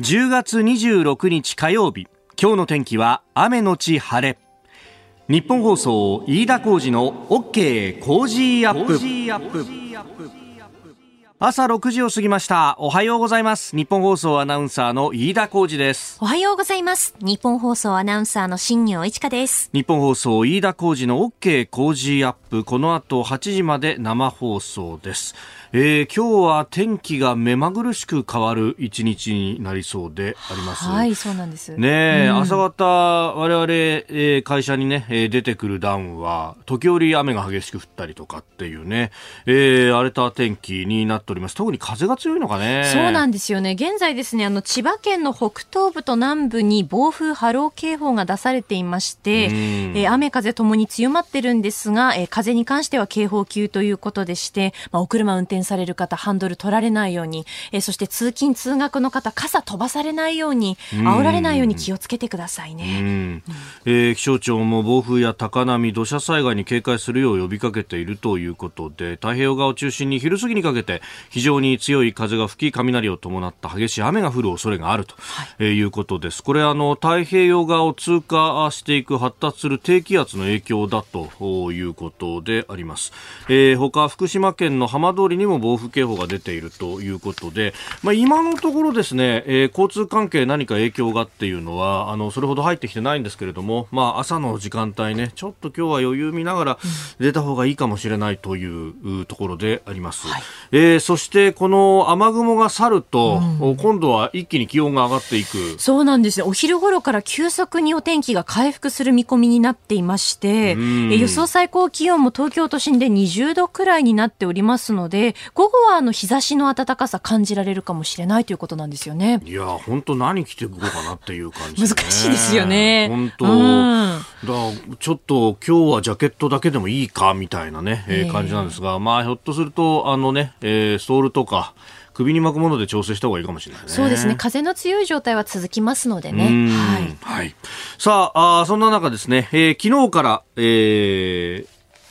10月26日火曜日、今日の天気は雨のち晴れ。日本放送飯田浩司の OK コージーアップ。朝6時を過ぎました。おはようございます。日本放送アナウンサーの飯田浩司です。おはようございます。日本放送アナウンサーの新業一華です。日本放送飯田浩司の OK コージーアップ、この後8時まで生放送です。今日は天気が目まぐるしく変わる一日になりそうであります。はい、そうなんです。ねえ、朝方我々、会社にね、出てくる段は時折雨が激しく降ったりとかっていうね、荒れた天気になっております。特に風が強いのかね。そうなんですよね。現在ですね、千葉県の北東部と南部に暴風波浪警報が出されていまして、雨風ともに強まってるんですが、風に関しては警報級ということでして、お車運転される方、ハンドル取られないように、そして通勤通学の方、傘飛ばされないように、煽られないように気をつけてくださいね。気象庁も暴風や高波、土砂災害に警戒するよう呼びかけているということで、太平洋側を中心に昼過ぎにかけて非常に強い風が吹き、雷を伴った激しい雨が降る恐れがあると、いうことです。これ太平洋側を通過していく発達する低気圧の影響だということであります。他福島県の浜通りにも暴風警報が出ているということで、今のところですね、交通関係何か影響がっていうのはそれほど入ってきてないんですけれども、朝の時間帯ね、ちょっと今日は余裕見ながら出た方がいいかもしれないというところであります。そしてこの雨雲が去ると、今度は一気に気温が上がっていく。そうなんですね。お昼頃から急速にお天気が回復する見込みになっていまして、予想最高気温も東京都心で20度くらいになっておりますので、午後は日差しの暖かさ感じられるかもしれないということなんですよね。いや本当何着ていこうかなっていう感じ、ね、難しいですよね本当、だちょっと今日はジャケットだけでもいいかみたいなね、感じなんですが、ひょっとするとソールとか首に巻くもので調整した方がいいかもしれないね。そうですね。風の強い状態は続きますのでね。さあ、そんな中ですね、昨日から、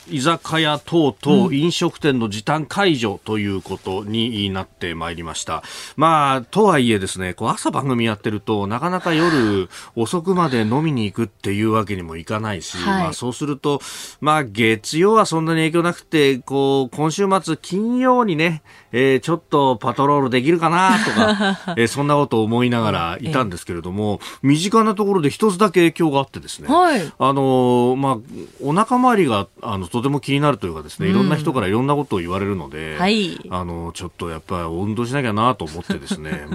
居酒屋等々飲食店の時短解除ということになってまいりました。とはいえですね、こう朝番組やってるとなかなか夜遅くまで飲みに行くっていうわけにもいかないし、そうすると、月曜はそんなに影響なくて、こう今週末金曜にね、ちょっとパトロールできるかなとかそんなことを思いながらいたんですけれども、身近なところで一つだけ影響があってですね、お腹周りがとても気になるというかですね、いろんな人からいろんなことを言われるので、ちょっとやっぱり運動しなきゃなと思ってですね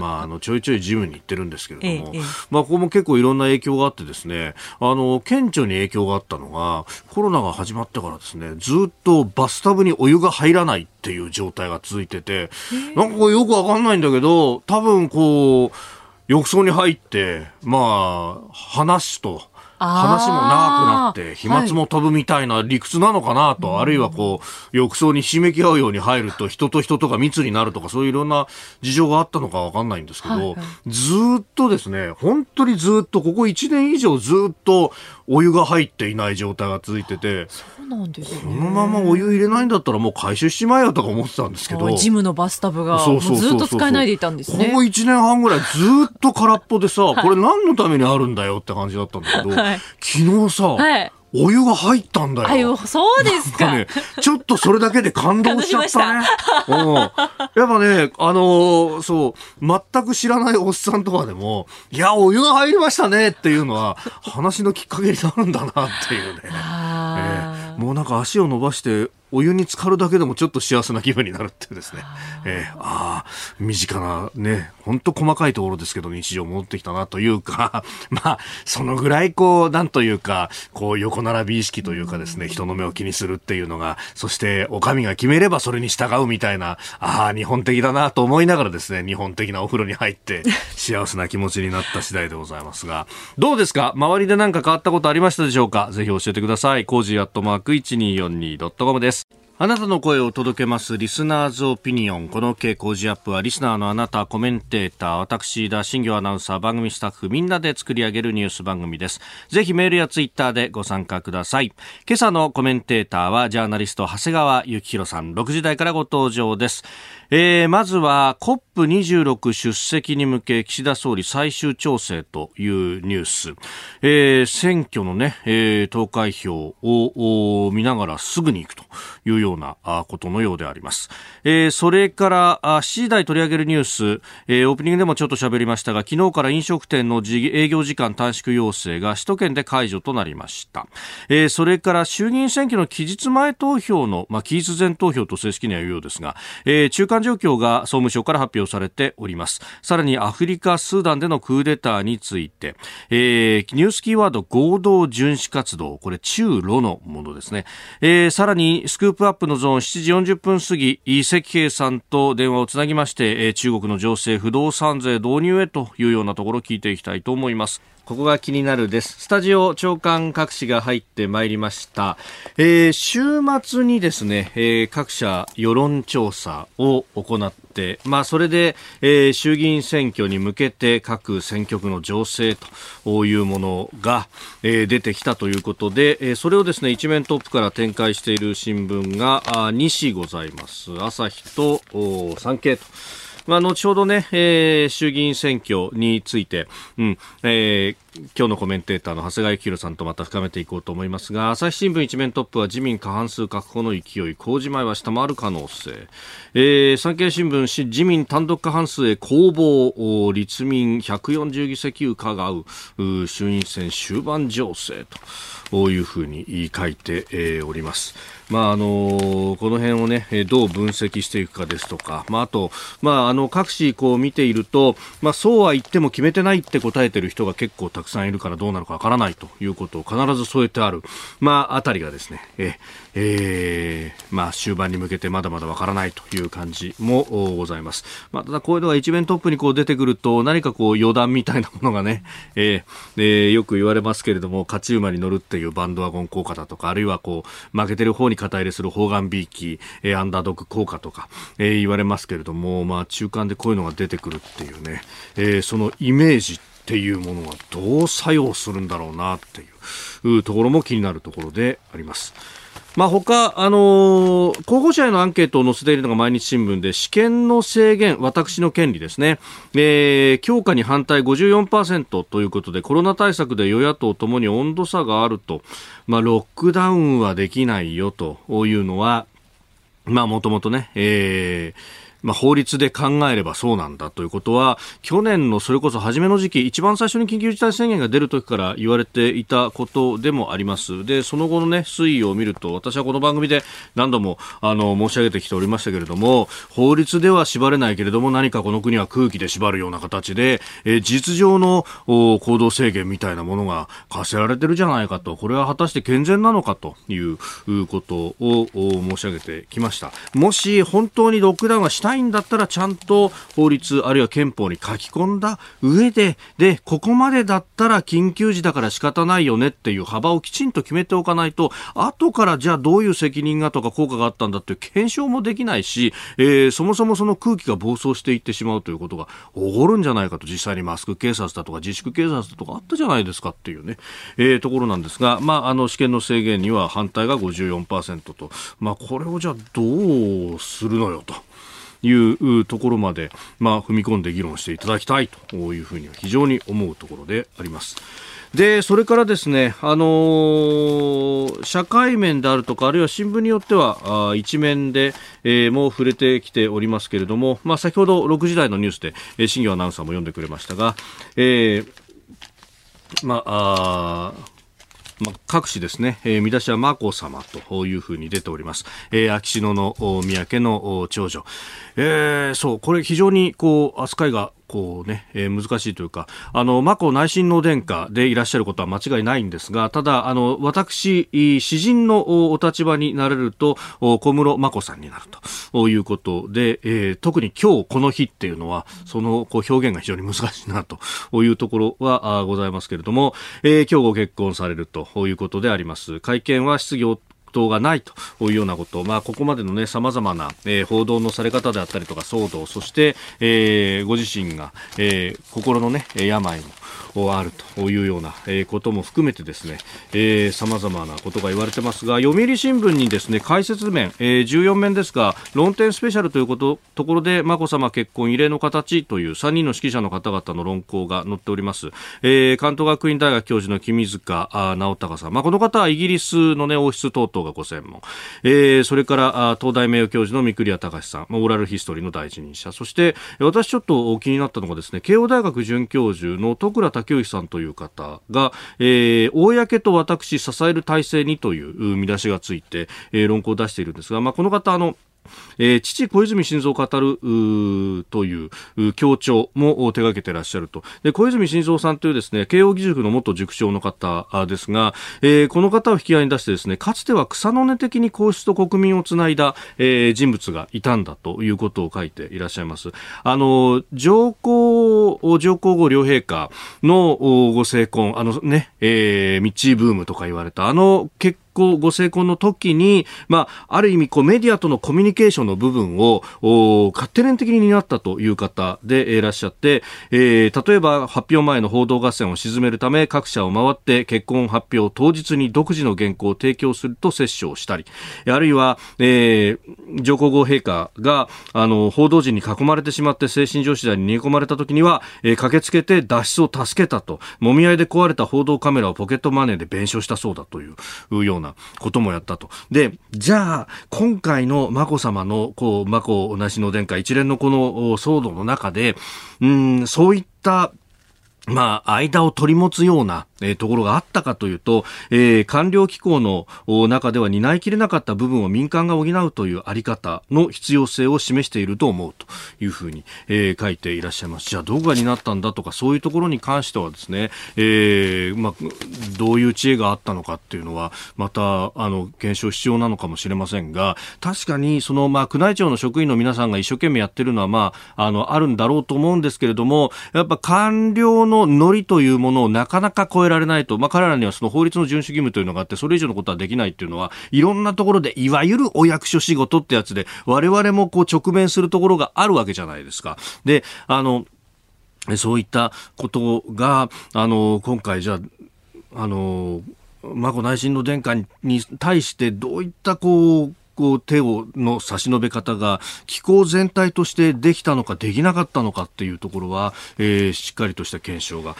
ちょいちょいジムに行ってるんですけれども、ここも結構いろんな影響があってですね、顕著に影響があったのが、コロナが始まってからですね、ずっとバスタブにお湯が入らないっていう状態が続いてて、なんかこれよくわかんないんだけど、多分こう浴槽に入って話と話も長くなって飛沫も飛ぶみたいな理屈なのかなと、あるいはこう浴槽にひしめき合うように入ると人と人とが密になるとか、そういういろんな事情があったのかわかんないんですけど、ずっとですね、本当にずっとここ1年以上ずっとお湯が入っていない状態が続いてて、そうなんですね、このままお湯入れないんだったらもう回収しちまえよとか思ってたんですけど、ジムのバスタブがずっと使えないでいたんですね。ここ1年半ぐらいずっと空っぽでさ、これ何のためにあるんだよって感じだったんだけど、昨日さ、お湯が入ったんだよ。そうですか。ちょっとそれだけで感動しちゃったね。やっぱね、全く知らないおっさんとかでも、いや、お湯が入りましたねっていうのは、話のきっかけになるんだなっていうね。もうなんか足を伸ばして、お湯に浸かるだけでもちょっと幸せな気分になるってですね。身近なね、ほんと細かいところですけど日常戻ってきたなというか、そのぐらいこう、なんというか、こう横並び意識というかですね、人の目を気にするっていうのが、そしてお上が決めればそれに従うみたいな、日本的だなと思いながらですね、日本的なお風呂に入って幸せな気持ちになった次第でございますが、どうですか？周りで何か変わったことありましたでしょうか？ぜひ教えてください。cozy@1242.com です。あなたの声を届けますリスナーズオピニオン。この OK 工事アップはリスナーのあなた、コメンテーター、私田新業アナウンサー、番組スタッフみんなで作り上げるニュース番組です。ぜひメールやツイッターでご参加ください。今朝のコメンテーターはジャーナリスト長谷川幸宏さん。6時台からご登場です。まずは COP26 出席に向け岸田総理最終調整というニュース、選挙のね、投開票を見ながらすぐに行くというようなことのようであります、それから7時台取り上げるニュース、オープニングでもちょっと喋りましたが、昨日から飲食店の営業時間短縮要請が首都圏で解除となりました、それから衆議院選挙の期日前投票の、期日前投票と正式には言うようですが、中間状況が総務省から発表されております。さらにアフリカスーダンでのクーデターについて、ニュースキーワード合同巡視活動、これ中ロのものですね、さらにスクープアップのゾーン7時40分過ぎ、石平さんと電話をつなぎまして、中国の情勢不動産税導入へというようなところを聞いていきたいと思います。ここが気になるです。スタジオ長官各紙が入ってまいりました、週末にですね、各社世論調査を行って、それで、衆議院選挙に向けて各選挙区の情勢というものが、出てきたということで、それをですね一面トップから展開している新聞が2紙ございます。朝日と産経と、後ほどね、衆議院選挙について、今日のコメンテーターの長谷川幸宏さんとまた深めていこうと思いますが、朝日新聞一面トップは自民過半数確保の勢い、公示前は下回る可能性、産経新聞自民単独過半数へ攻防、立民140議席伺う、衆院選終盤情勢というふうに書いて、おります。この辺をねどう分析していくかですとか、あと、各紙こう見ていると、そうは言っても決めてないって答えてる人が結構たくさんいるから、どうなるかわからないということを必ず添えてある、あたりがですね、終盤に向けてまだまだわからないという感じもございます、ただこういうのが一面トップにこう出てくると、何かこう予断みたいなものがね、よく言われますけれども、勝ち馬に乗るっていうバンドワゴン効果だとか、あるいはこう負けてる方に肩入れする砲丸びいき、アンダードッグ効果とか、言われますけれども、中間でこういうのが出てくるっていうね、そのイメージっていうものはどう作用するんだろうなっていうところも気になるところであります。他、候補者へのアンケートを載せているのが毎日新聞で、私権の制限、私の権利ですね、強化に反対 54% ということで、コロナ対策で与野党ともに温度差があると、ロックダウンはできないよというのは、もともとね、法律で考えればそうなんだということは、去年のそれこそ初めの時期、一番最初に緊急事態宣言が出る時から言われていたことでもあります。でその後の、推移を見ると、私はこの番組で何度も申し上げてきておりましたけれども、法律では縛れないけれども、何かこの国は空気で縛るような形で、実情の行動制限みたいなものが課せられてるじゃないかと、これは果たして健全なのかということを申し上げてきました。もし本当にロックダウンはしたいんだったら、ちゃんと法律あるいは憲法に書き込んだ上で、ここまでだったら緊急時だから仕方ないよねっていう幅をきちんと決めておかないと、後からじゃあどういう責任がとか効果があったんだっていう検証もできないし、そもそもその空気が暴走していってしまうということが起こるんじゃないかと、実際にマスク警察だとか自粛警察だとかあったじゃないですかっていうね、ところなんですが、私権の制限には反対が 54% と、これをじゃあどうするのよというところまで、踏み込んで議論していただきたいというふうには非常に思うところであります。でそれからですね、社会面であるとか、あるいは新聞によっては一面で、もう触れてきておりますけれども、先ほど6時台のニュースで、新業アナウンサーも読んでくれましたが、各紙ですね、見出しは眞子さまというふうに出ております。秋篠宮家の長女、これ非常にこう扱いが難しいというか、眞子内親王殿下でいらっしゃることは間違いないんですが、ただ私私人のお立場になれると小室眞子さんになるということで、特に今日この日っていうのは、その表現が非常に難しいなというところはございますけれども、今日ご結婚されるということであります。会見は質疑応答がないというようなこと、ここまでのね、様々な、報道のされ方であったりとか、騒動、そして、ご自身が、心のね、病もあるというようなことも含めてですね、様々なことが言われてますが、読売新聞にですね、解説面、14面ですが、論点スペシャルというところで、眞子さま結婚異例の形という3人の識者の方々の論考が載っております。関東学院大学教授の君塚直隆さん、この方はイギリスのね、王室等々がご専門、それから東大名誉教授の御厨隆さん、オーラルヒストリーの第一人者、そして私ちょっと気になったのがですね、慶応大学准教授の戸倉武之さんという方が、公と私支える体制にという見出しがついて、論考を出しているんですが、この方父小泉進三を語るという協調も手掛けていらっしゃると。で、小泉進三さんというですね、慶應義塾の元塾長の方ですが、この方を引き合いに出してですね、かつては草の根的に皇室と国民をつないだ、人物がいたんだということを書いていらっしゃいます。上皇后両陛下のご成婚、ミッチーブームとか言われた結ご成婚の時に、ある意味メディアとのコミュニケーションの部分を勝手連的に担ったという方でいらっしゃって、例えば発表前の報道合戦を鎮めるため各社を回って結婚発表当日に独自の原稿を提供すると折衝したり、あるいは、上皇后陛下が報道陣に囲まれてしまって精神状態に煮込まれた時には、駆けつけて脱出を助けたと、もみ合いで壊れた報道カメラをポケットマネーで弁償したそうだというようなこともやったと。で、じゃあ今回の眞子さまの眞子内親王殿下一連のこの騒動の中で、そういった間を取り持つようなところがあったかというと、官僚機構の中では担いきれなかった部分を民間が補うというあり方の必要性を示していると思うというふうに、書いていらっしゃいます。じゃあどこが担ったんだとか、そういうところに関してはですね、どういう知恵があったのかっていうのはまた検証必要なのかもしれませんが、確かにその宮内庁の職員の皆さんが一生懸命やってるのはあるんだろうと思うんですけれども、やっぱ官僚のノリというものをなかなか超えられないと、彼らにはその法律の遵守義務というのがあって、それ以上のことはできないというのは、いろんなところでいわゆるお役所仕事ってやつで我々も直面するところがあるわけじゃないですか。で、そういったことが今回じゃあ眞子内親王殿下に対してどういった手の差し伸べ方が機構全体としてできたのかできなかったのかっていうところは、しっかりとした検証が、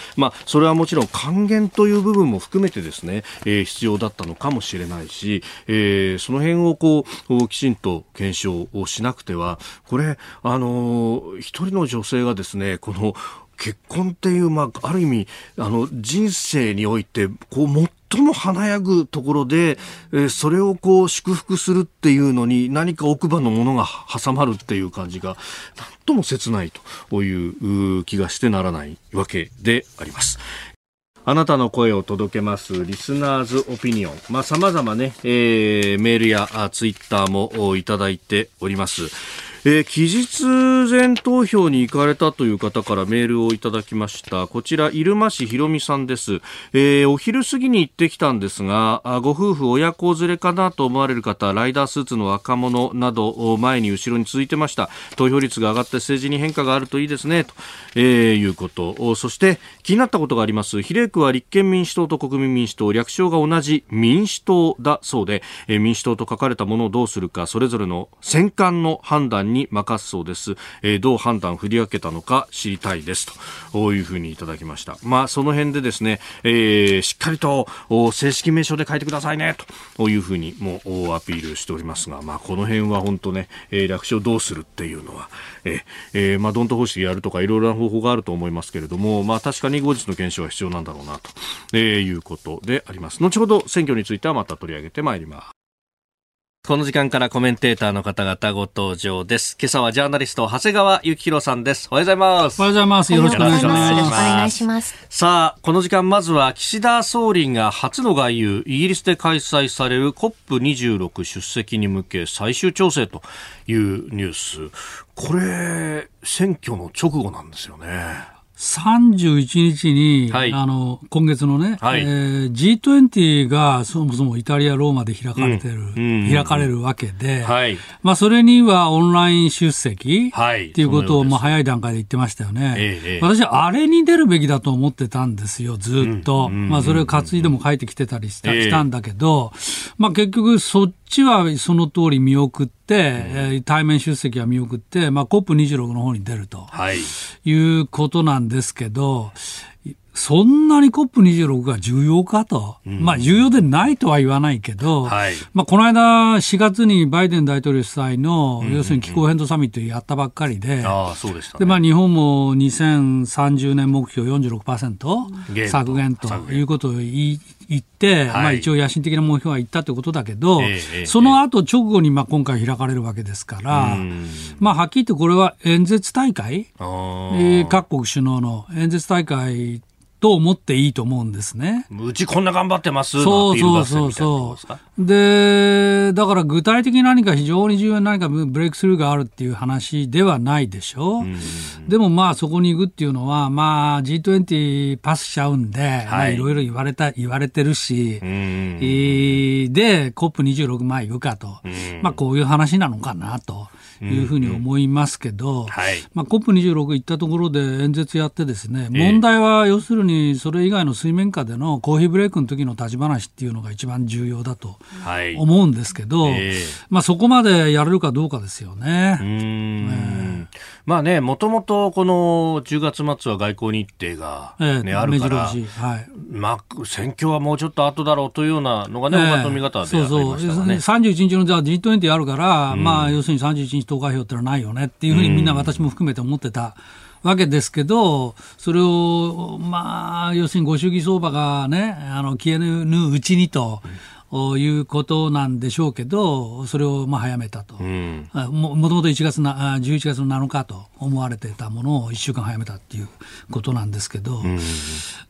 それはもちろん還元という部分も含めてですね、必要だったのかもしれないし、その辺をきちんと検証をしなくては、これ一人の女性がですね、結婚っていう、ある意味人生において最も華やぐところで、それを祝福するっていうのに何か奥歯のものが挟まるっていう感じが、なんとも切ないという気がしてならないわけであります。あなたの声を届けますリスナーズオピニオン。様々ね、メールやツイッターもいただいております。期日前投票に行かれたという方からメールをいただきました。こちら入間市ひろみさんです。お昼過ぎに行ってきたんですが、ご夫婦親子連れかなと思われる方、ライダースーツの若者など前に後ろに続いてました。投票率が上がって政治に変化があるといいですねと、いうこと。そして気になったことがあります。比例区は立憲民主党と国民民主党、略称が同じ民主党だそうで、民主党と書かれたものをどうするか、それぞれの選管の判断に任すそうです。どう判断振り分けたのか知りたいですというふうにいただきました。その辺でですね、しっかりと正式名称で書いてくださいねというふうにもアピールしておりますが、この辺は本当ね、略称どうするっていうのは、どんと方式やるとかいろいろな方法があると思いますけれども、確かに後日の検証は必要なんだろうなと、いうことであります。後ほど選挙についてはまた取り上げてまいります。この時間からコメンテーターの方々ご登場です。今朝はジャーナリスト長谷川幸宏さんです。おはようございます。おはようございます。よろしくお願いします。よろしくお願いします。さあ、この時間まずは岸田総理が初の外遊、イギリスで開催される COP26 出席に向け最終調整というニュース。これ、選挙の直後なんですよね。31日に、はい、今月のね、はいG20 がそもそもイタリアローマで開かれるわけで、はいそれにはオンライン出席っていうことを、早い段階で言ってましたよね、私はあれに出るべきだと思ってたんですよずっと、それを担いでも書いてきてたりしたんだけど、結局そっちはその通り見送って対面出席は見送って、COP26 の方に出ると、いうことなんですけど、そんなに COP26 が重要かと、重要でないとは言わないけど、この間4月にバイデン大統領主催の、要するに気候変動サミットやったばっかりで、そうでしたね。で、日本も2030年目標 46% 削減ということを言って、一応野心的な目標は言ったということだけど、その後直後に今回開かれるわけですから、はっきり言ってこれは演説大会、各国首脳の演説大会と思っていいと思うんですね。うちこんな頑張ってますなんていう合戦みたいなことですか。で、だから具体的に何か非常に重要な何かブレイクスルーがあるっていう話ではないでしょ。でもそこに行くっていうのはG20 パスしちゃうんで、いろいろ言われてるし、で COP26 行くかと、こういう話なのかなというふうに思いますけど、COP26 行ったところで演説やってですね、問題は要するにそれ以外の水面下でのコーヒーブレイクの時の立ち話っていうのが一番重要だと思うんですけど、そこまでやれるかどうかですよね。もともとこの10月末は外交日程が、あるから、選挙はもうちょっと後だろうというようなのがね、他の見方でありましたからね。31日のG20 あるから、要するに31日投開票ってのはないよねっていうふうにみんな私も含めて思ってたわけですけど、それを要するにご祝儀相場がね、消えぬうちにということなんでしょうけど、それを早めたと、もともと11月の7日と思われてたものを1週間早めたっていうことなんですけど、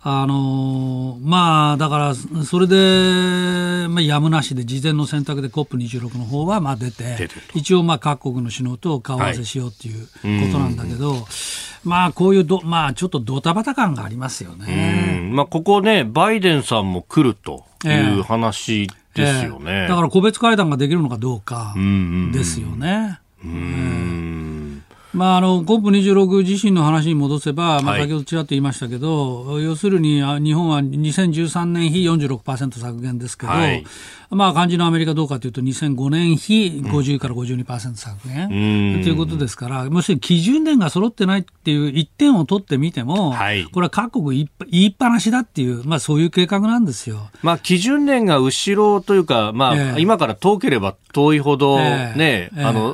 だからそれで、やむなしで事前の選択で COP26 の方は出て、一応各国の首脳と顔合わせしようっていうことなんだけど、こういうちょっとドタバタ感がありますよね。ここね、バイデンさんも来るという話ですよね。だから個別会談ができるのかどうかですよね。COP26 自身の話に戻せば、先ほどちらっと言いましたけど、要するに日本は2013年比 46% 削減ですけど、肝心のアメリカどうかというと2005年比50から 52% 削減ということですから、もし基準点が揃ってないっていう一点を取ってみても、これは各国言いっぱなしだっていう、そういう計画なんですよ。基準点が後ろというか、今から遠ければ遠いほど、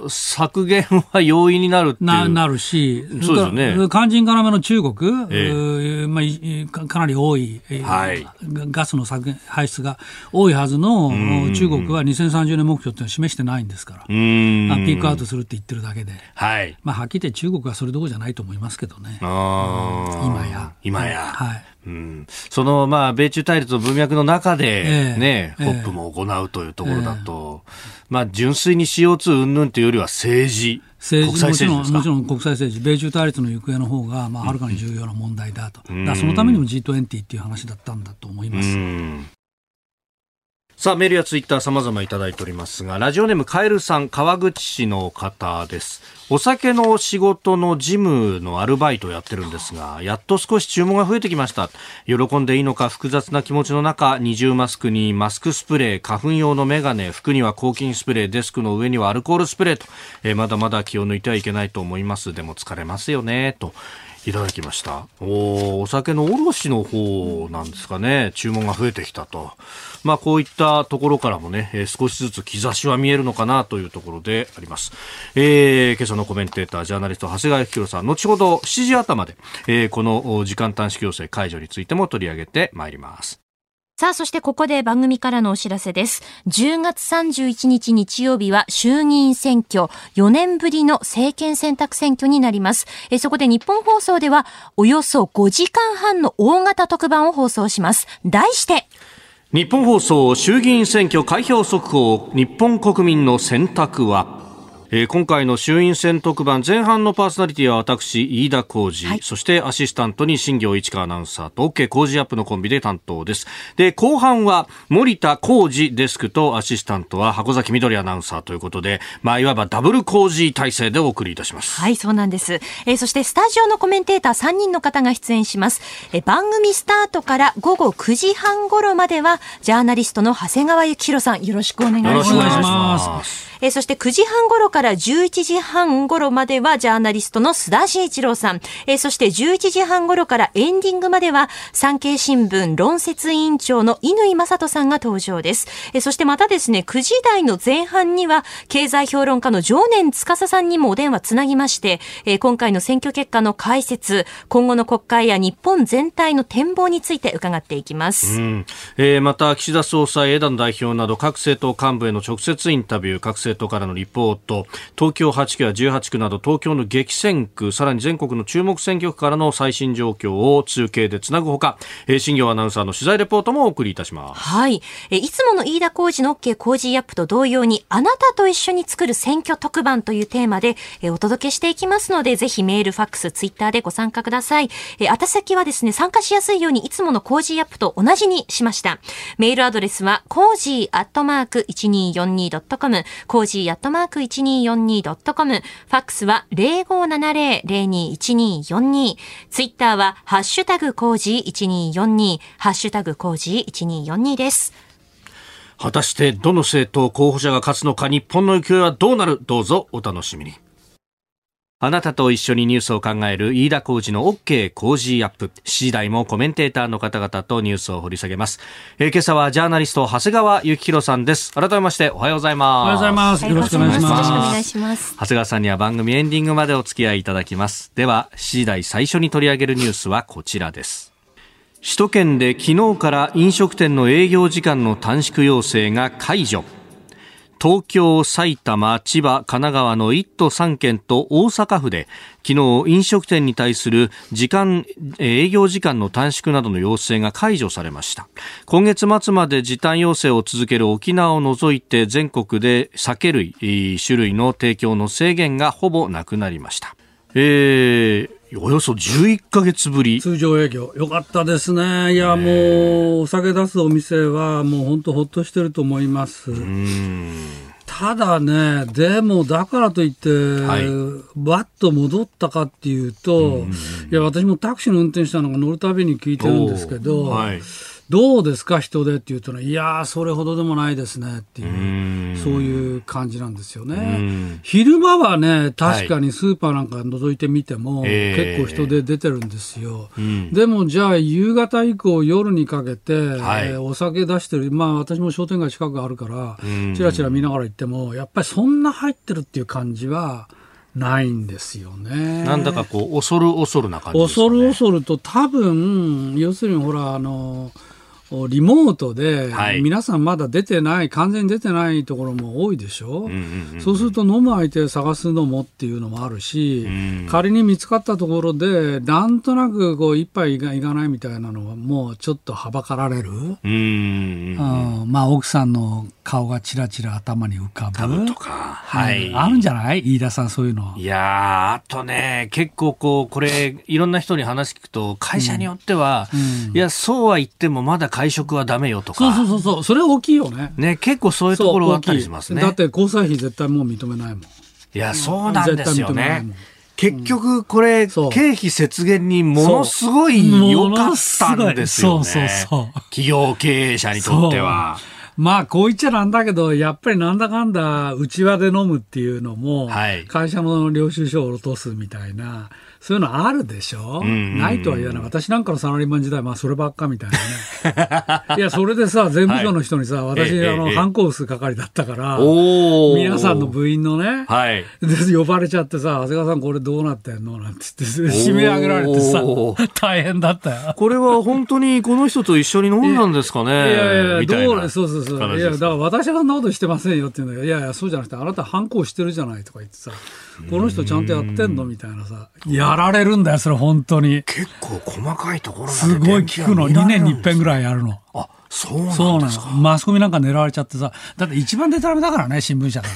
削減は容易になるってなるし、そうですね、肝心要の中国、かなり多い、ガスの削減排出が多いはずの中国は2030年目標ってのを示してないんですから、ピークアウトするって言ってるだけで、はっきり言って中国はそれどころじゃないと思いますけどね、今や、その米中対立の文脈の中でね、COPも行うというところだと、純粋に CO2 云々というよりはもちろん国際政治、米中対立の行方の方がはるかに重要な問題だと、だそのためにも G20 っていう話だったんだと思います。さあ、メールやツイッター様々いただいておりますが、ラジオネームカエルさん、川口市の方です。お酒の仕事のジムのアルバイトをやってるんですが、やっと少し注文が増えてきました。喜んでいいのか複雑な気持ちの中、二重マスクにマスクスプレー、花粉用のメガネ、服には抗菌スプレー、デスクの上にはアルコールスプレーと、まだまだ気を抜いてはいけないと思います。でも疲れますよねといただきました。お酒の卸の方なんですかね、注文が増えてきたと、こういったところからもね、少しずつ兆しは見えるのかなというところであります。今朝のコメンテータージャーナリスト長谷川幸宏さん、後ほど7時頭で、この時間短縮要請解除についても取り上げてまいります。さあ、そしてここで番組からのお知らせです。10月31日日曜日は衆議院選挙、4年ぶりの政権選択選挙になります。そこで日本放送ではおよそ5時間半の大型特番を放送します。題して、日本放送衆議院選挙開票速報、日本国民の選択は。今回の衆院選特番前半のパーソナリティは私飯田浩司、そしてアシスタントに新行市川アナウンサーと OK 工事アップのコンビで担当です。で、後半は森田浩司デスクとアシスタントは箱崎みどりアナウンサーということで、まあ、いわばダブル工事体制でお送りいたします。はい、そうなんです。そしてスタジオのコメンテーター3人の方が出演します。番組スタートから午後9時半頃まではジャーナリストの長谷川幸宏さん、よろしくお願いします。よろしくお願いします。そして9時半頃から11時半頃まではジャーナリストの須田慎一郎さん、そして11時半頃からエンディングまでは産経新聞論説委員長の乾正人さんが登場です。そしてまたですね、9時台の前半には経済評論家の常念司さんにもお電話つなぎまして、今回の選挙結果の解説、今後の国会や日本全体の展望について伺っていきます。また岸田総裁、枝野代表など各政党幹部への直接インタビュー、各政党からのリポート、東京8区や18区など東京の激戦区、さらに全国の注目選挙区からの最新状況を中継でつなぐほか、新行アナウンサーの取材レポートもお送りいたします。はい、いつもの飯田浩司の OK 工事アップと同様に、あなたと一緒に作る選挙特番というテーマでお届けしていきますので、ぜひメール、ファックス、ツイッターでご参加ください。宛先はですね、参加しやすいようにいつもの工事アップと同じにしました。メールアドレスは工事@1242.com、工事@1242.com、ファックスは0570-021242、ツイッターはハッシュタグ工事1242、ハッシュタグ工事1242です。果たしてどの政党候補者が勝つのか、日本の勢いはどうなる、どうぞお楽しみに。あなたと一緒にニュースを考える飯田浩司の OK 工事アップ。7時台もコメンテーターの方々とニュースを掘り下げます。今朝はジャーナリスト長谷川幸宏さんです。改めましておはようございます。おはようございます。よろしくお願いします。よろしくお願いします。長谷川さんには番組エンディングまでお付き合いいただきます。では7時台最初に取り上げるニュースはこちらです。首都圏で昨日から飲食店の営業時間の短縮要請が解除。東京、埼玉、千葉、神奈川の1都3県と大阪府で昨日飲食店に対する営業時間の短縮などの要請が解除されました。今月末まで時短要請を続ける沖縄を除いて全国で酒類、種類の提供の制限がほぼなくなりました。およそ11ヶ月ぶり通常営業、よかったですね。いや、もうお酒出すお店はもう本当ほっとしてると思います。うん、ただね、でもだからといって、はい、バッと戻ったかっていうと、うん、いや、私もタクシーの運転したのが乗るたびに聞いてるんですけど、はい、どうですか人出っていうとね、いやー、それほどでもないですねっていう、そういう感じなんですよね。昼間はね、確かにスーパーなんか覗いてみても、はい、結構人出てるんですよ、でもじゃあ夕方以降夜にかけて、はい、お酒出してる、まあ私も商店街近くあるからチラチラ見ながら行っても、やっぱりそんな入ってるっていう感じはないんですよね。なんだかこう恐る恐るな感じですね。恐る恐ると、多分要するにほら、リモートで皆さんまだ出てない、はい、完全に出てないところも多いでしょ、そうすると飲む相手探すのもっていうのもあるし、仮に見つかったところでなんとなくこう一杯いかないみたいなのはもうちょっとはばかられる、まあ、奥さんの顔がちらちら頭に浮かぶとか、はい、あるんじゃない飯田さん、そういうの。いや、あとね、結構こう、これいろんな人に話聞くと、会社によっては、いや、そうは言ってもまだ会食はダメよとか。そうそうそう、それ大きいよね。ね、結構そういうところがあったりしますね。だって交際費絶対もう認めないもん。いや、そうなんですよね。結局これ、経費節減にものすごい良かったんですよね。そうそうそう、企業経営者にとっては。まあ、こう言っちゃなんだけど、やっぱりなんだかんだ内輪で飲むっていうのも、はい、会社の領収書を落とすみたいな、そういうのあるでしょ、ないとは言わない。私なんかのサラリーマン時代、まあそればっかみたいなね。いや、それでさ、全部の人にさ、はい、私、ハンコ押す係だったから、皆さんの部員のね、はい、で呼ばれちゃってさ、長谷川さんこれどうなってんのなんて言って、締め上げられてさ、大変だったよ。これは本当にこの人と一緒に飲んだんですかね。いやいや、みたいな。そうそうそう。いや、だから私はそんなことしてませんよって言うんだけど、いやいや、そうじゃなくて、あなた反抗してるじゃないとか言ってさ、この人ちゃんとやってんのみたいなさ、やられるんだよ、それ本当に。結構細かいところまで。すごい聞くの、2年に1遍ぐらいやるの。あ、そうなんですか。マスコミなんか狙われちゃってさ、だって一番デタラメだからね、新聞社が。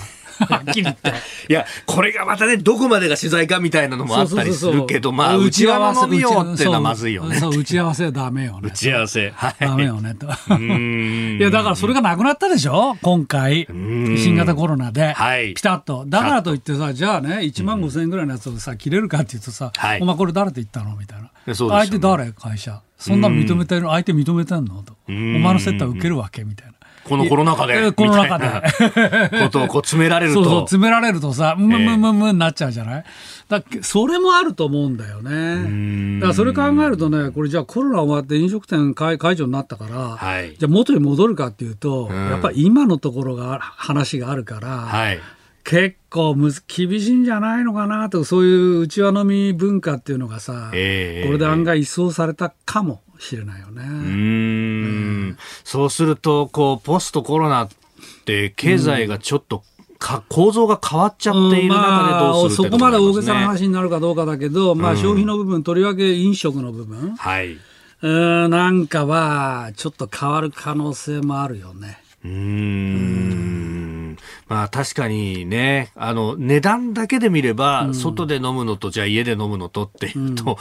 はっきり言っていやこれがまたねどこまでが取材かみたいなのもあったりするけど、まあ打ち合わせみようっていうのはまずいよね。そう打ち合わせはダメよね。打ち合わせはいダメよねといやだからそれがなくなったでしょ今回新型コロナで、はい、ピタッとだからといってさじゃあね1万5000円ぐらいのやつをさ切れるかって言うとさ、はい、お前これ誰と言ったのみたいな、そうですね、相手誰会社そんなの認めてる相手認めてんのとお前の接待受けるわけみたいな。このコロナ禍で、この中でことをこう詰められると、そうそう詰められるとさ、むむむむになっちゃうじゃない。だそれもあると思うんだよね。だからそれ考えるとね、これじゃあコロナ終わって飲食店解除になったから、はい、じゃあ元に戻るかっていうと、うん、やっぱり今のところが話があるから、はい、結構厳しいんじゃないのかなと、そういう内輪飲み文化っていうのがさ、これで案外一掃されたかも。知れないよね。そうするとこうポストコロナって経済がちょっと構造が変わっちゃっている中でどうするってことなんですね。そこまで大げさな話になるかどうかだけど、まあ、消費の部分とりわけ飲食の部分、はい、なんかはちょっと変わる可能性もあるよね。まあ、確かにね、値段だけで見れば、外で飲むのと、じゃあ家で飲むのとっていうと、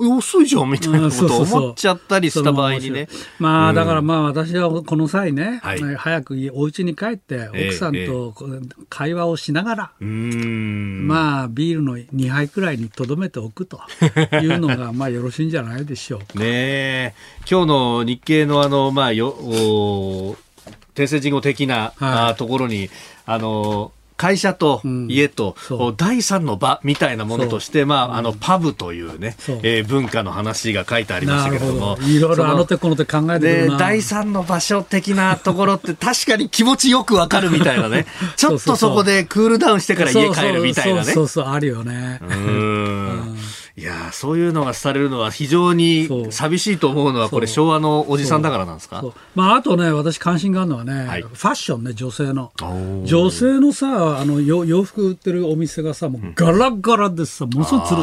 安いじゃんみたいなことを思っちゃったりした場合にね。まあ、だからまあ私はこの際ね、はい、早くお家に帰って、奥さんと会話をしながら、まあ、ビールの2杯くらいにとどめておくというのが、まあ、よろしいんじゃないでしょうか。ねえ、今日の日経のまあ定性事項的な、はい、ところに会社と家と、うん、第三の場みたいなものとして、まあ、パブというね、文化の話が書いてありましたけれども、いろいろ手この手考えてるな。第三の場所的なところって確かに気持ちよくわかるみたいなねちょっとそこでクールダウンしてから家帰るみたいなね。そうそうそうあるよね。いやそういうのがされるのは非常に寂しいと思うのはこれ昭和のおじさんだからなんですか。まあ、あとね私関心があるのはね、はい、ファッションね。女性のさ洋服売ってるお店がさもうガラガラでさものすごいつる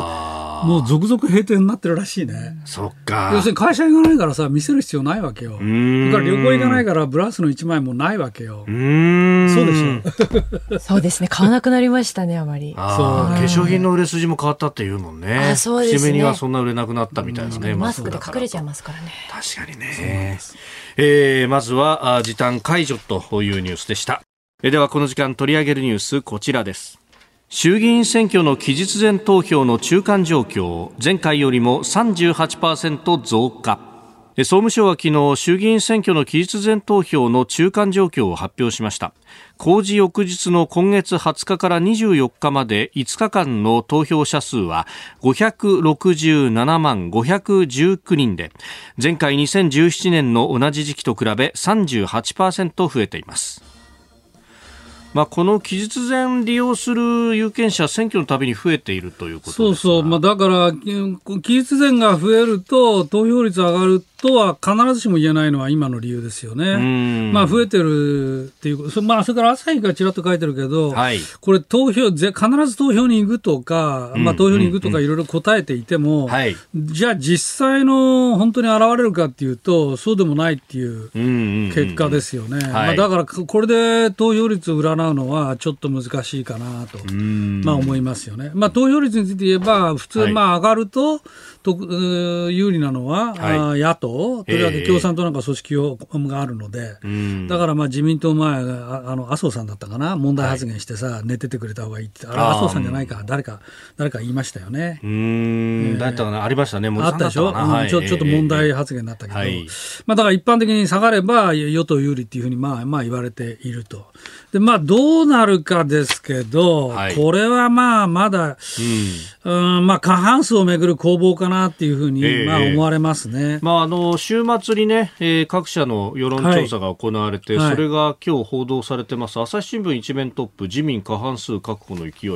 もう続々閉店になってるらしいね。そっか。要するに会社行かないからさ見せる必要ないわけよ。だから旅行行かないからブラウスの1枚もないわけよ。そうでしょそうですね買わなくなりましたねあまり。ああ化粧品の売れ筋も変わったっていうもんね。そうですね。締めにはそんな売れなくなったみたいなね。マスクで隠れちゃいますからね。確かにね。まずは時短解除というニュースでした。ではこの時間取り上げるニュースこちらです。衆議院選挙の期日前投票の中間状況、前回よりも 38% 増加。総務省は昨日、衆議院選挙の期日前投票の中間状況を発表しました。公示翌日の今月20日から24日まで5日間の投票者数は567万519人で、前回2017年の同じ時期と比べ 38% 増えています。まあ、この期日前利用する有権者選挙のたびに増えているということですが、そうそう、まあ、だから期日前が増えると投票率上がるとは必ずしも言えないのは今の理由ですよね。まあ、増えてるっていう、まあ、それから朝日がちらっと書いてるけど、はい、これ必ず投票に行くとか、まあ、投票に行くとかいろいろ答えていても、はい、じゃあ実際の本当に現れるかっていうとそうでもないっていう結果ですよね。まあ、だからこれで投票率を占うのはちょっと難しいかなと、まあ、思いますよね。まあ、投票率について言えば普通、はい、まあ、上がると有利なのは、はい、野党とりわけ共産党なんか組織があるので、だからまあ自民党前麻生さんだったかな、問題発言してさ、はい、寝ててくれた方がいいって、あれ麻生さんじゃないか、誰か言いましたよね。誰だったかな、ありましたね、もうあったでしょ、はい、ちょっと問題発言になったけど、まあ、だから一般的に下がれば与党有利っていうふうにまあ言われていると。で、まあ、どうなるかですけど、はい、これはまあまだ、まあ、過半数をめぐる攻防かなっていうふうに、まあ、思われますね。まあ週末にね、各社の世論調査が行われて、はい、それが今日報道されてます。朝日新聞一面トップ、自民過半数確保の勢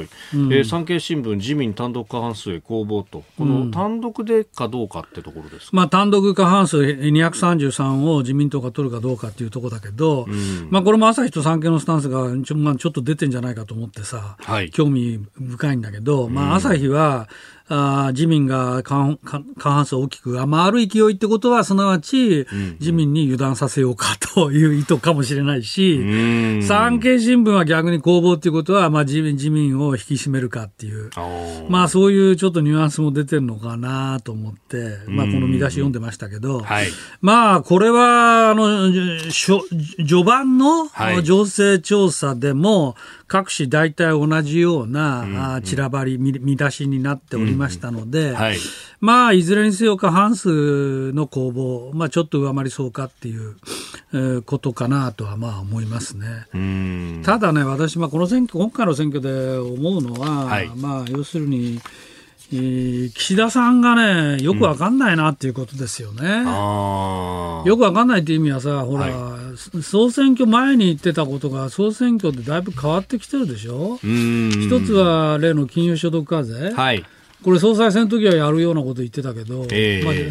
い、産経新聞自民単独過半数へ攻防と、この単独でかどうかってところですか。まあ、単独過半数233を自民党が取るかどうかっていうところだけど、まあ、これも朝日と産経のスタンスがまあ、ちょっと出てんじゃないかと思ってさ、はい、興味深いんだけど、まあ、朝日は、自民が過半数を大きく上回る勢いってことは、すなわち自民に油断させようかという意図かもしれないし、産経新聞は逆に攻防っていうことは、自民を引き締めるかっていう、まあそういうちょっとニュアンスも出てるのかなと思って、まあこの見出し読んでましたけど、はい、まあこれは序盤の情勢調査でも各紙大体同じような散らばり見出しになっておりましたので、はい、まあいずれにせよ過半数の攻防、まあちょっと上回りそうかっていうことかなとはまあ思いますね。ただね、私まあこの選挙、今回の選挙で思うのは、はい、まあ要するに岸田さんがね、よくわかんないなっていうことですよね。よくわかんないっていう意味はさ、ほら、はい、総選挙前に言ってたことが総選挙でだいぶ変わってきてるでしょ。一つは例の金融所得課税、はい、これ総裁選の時はやるようなこと言ってたけど、まあ、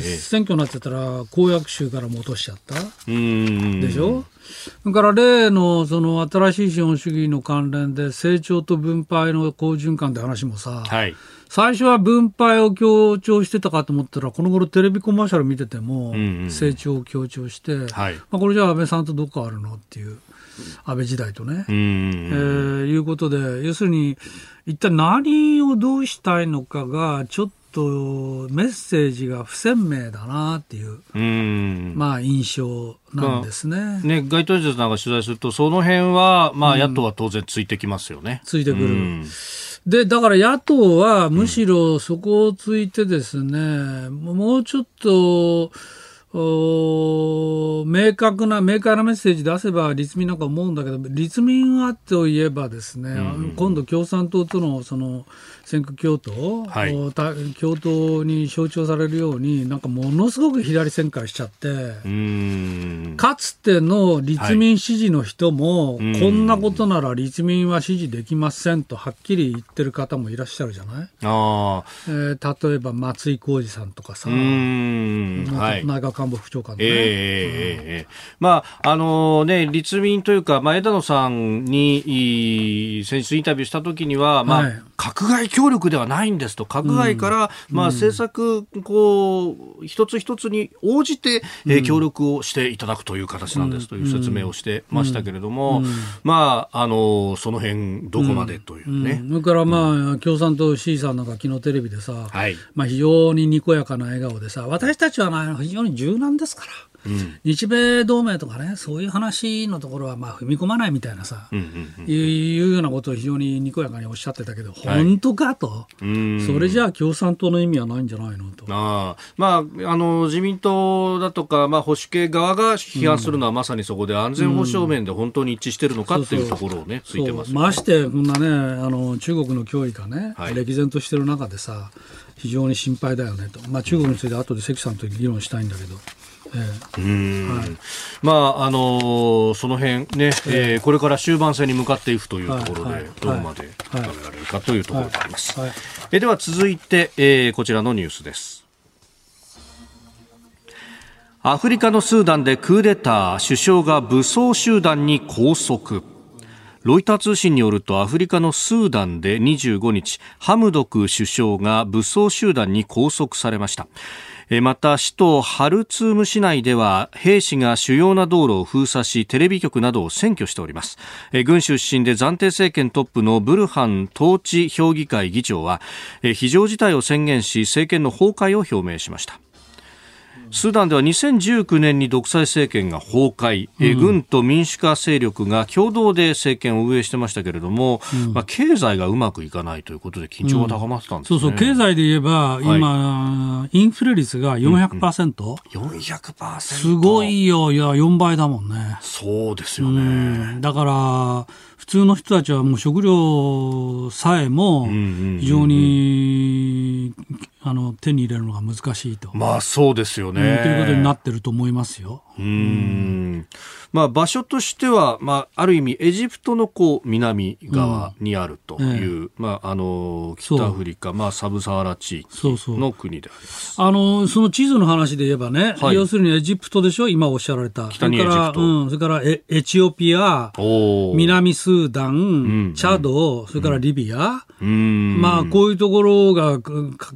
選挙になっちゃったら公約集からも落としちゃったでしょ。だから例のその新しい資本主義の関連で成長と分配の好循環って話もさ、はい、最初は分配を強調してたかと思ったら、この頃テレビコマーシャル見てても成長を強調して、はい、まあ、これじゃあ安倍さんとどこあるのっていう、安倍時代とね、いうことで、要するに一体何をどうしたいのかがちょっとメッセージが不鮮明だなっていう、まあ、印象なんですね。ね、街頭演説なんか取材するとその辺は、まあ、野党は当然ついてきますよね。ついてくる、でだから野党はむしろそこをついてですね、もうちょっと明快なメッセージ出せば立民なんか思うんだけど、立民はといえばですね、今度共産党とのその選挙共闘、はい、共闘に象徴されるように、なんかものすごく左旋回しちゃって、かつての立民支持の人も、はい、こんなことなら立民は支持できませんとはっきり言ってる方もいらっしゃるじゃない。例えば松井浩二さんとかさ、はい、内閣官房副長官、ね、まあね、立民というか、まあ、枝野さんに先日インタビューしたときには、まあ、はい、閣外協力ではないんですと、閣外から、まあ、政策こう一つ一つに応じて、協力をしていただくという形なんですという説明をしてましたけれども、まあ、その辺どこまでというね、それから、まあ、共産党 C さんなんか昨日テレビでさ、はい、まあ、非常ににこやかな笑顔でさ、私たちは、ね、非常に柔軟ですから、日米同盟とかね、そういう話のところはまあ踏み込まないみたいなさ、いうようなことを非常ににこやかにおっしゃってたけど、はい、本当かと、それじゃあ共産党の意味はないんじゃないのと。まあ、自民党だとか、まあ、保守系側が批判するのはまさにそこで、安全保障面で本当に一致してるのかっていうところをね、ついてます。ましてこんなね、中国の脅威がね、はい、歴然としてる中でさ、非常に心配だよねと、まあ、中国について後で関さんと議論したいんだけど、はい、まあその辺ね、これから終盤戦に向かっていくというところで、はいはい、どこまで食べられるかというところがあります、はいはいはい。では続いて、こちらのニュースです。アフリカのスーダンでクーデター、首相が武装集団に拘束。ロイター通信によると、アフリカのスーダンで25日、ハムドク首相が武装集団に拘束されました。また、首都ハルツーム市内では、兵士が主要な道路を封鎖し、テレビ局などを占拠しております。軍出身で暫定政権トップのブルハン統治評議会議長は、非常事態を宣言し、政権の崩壊を表明しました。スーダンでは2019年に独裁政権が崩壊、軍と民主化勢力が共同で政権を運営してましたけれども、まあ、経済がうまくいかないということで緊張が高まってたんですね。そうそう、経済で言えば、はい、今インフレ率が 400%、400%、 すごいよ。いや、4倍だもんね。そうですよね、だから普通の人たちはもう食料さえも非常に手に入れるのが難しいと、まあそうですよね、ということになってると思いますよ。まあ、場所としては、まあ、ある意味エジプトのこう南側にあるという、まあ、北アフリカ、まあ、サブサハラ地域の国であります。その地図の話で言えばね、はい、要するにエジプトでしょ、今おっしゃられた北にエジプト、それからエチオピア、南スーダン、チャド、それからリビア、まあ、こういうところが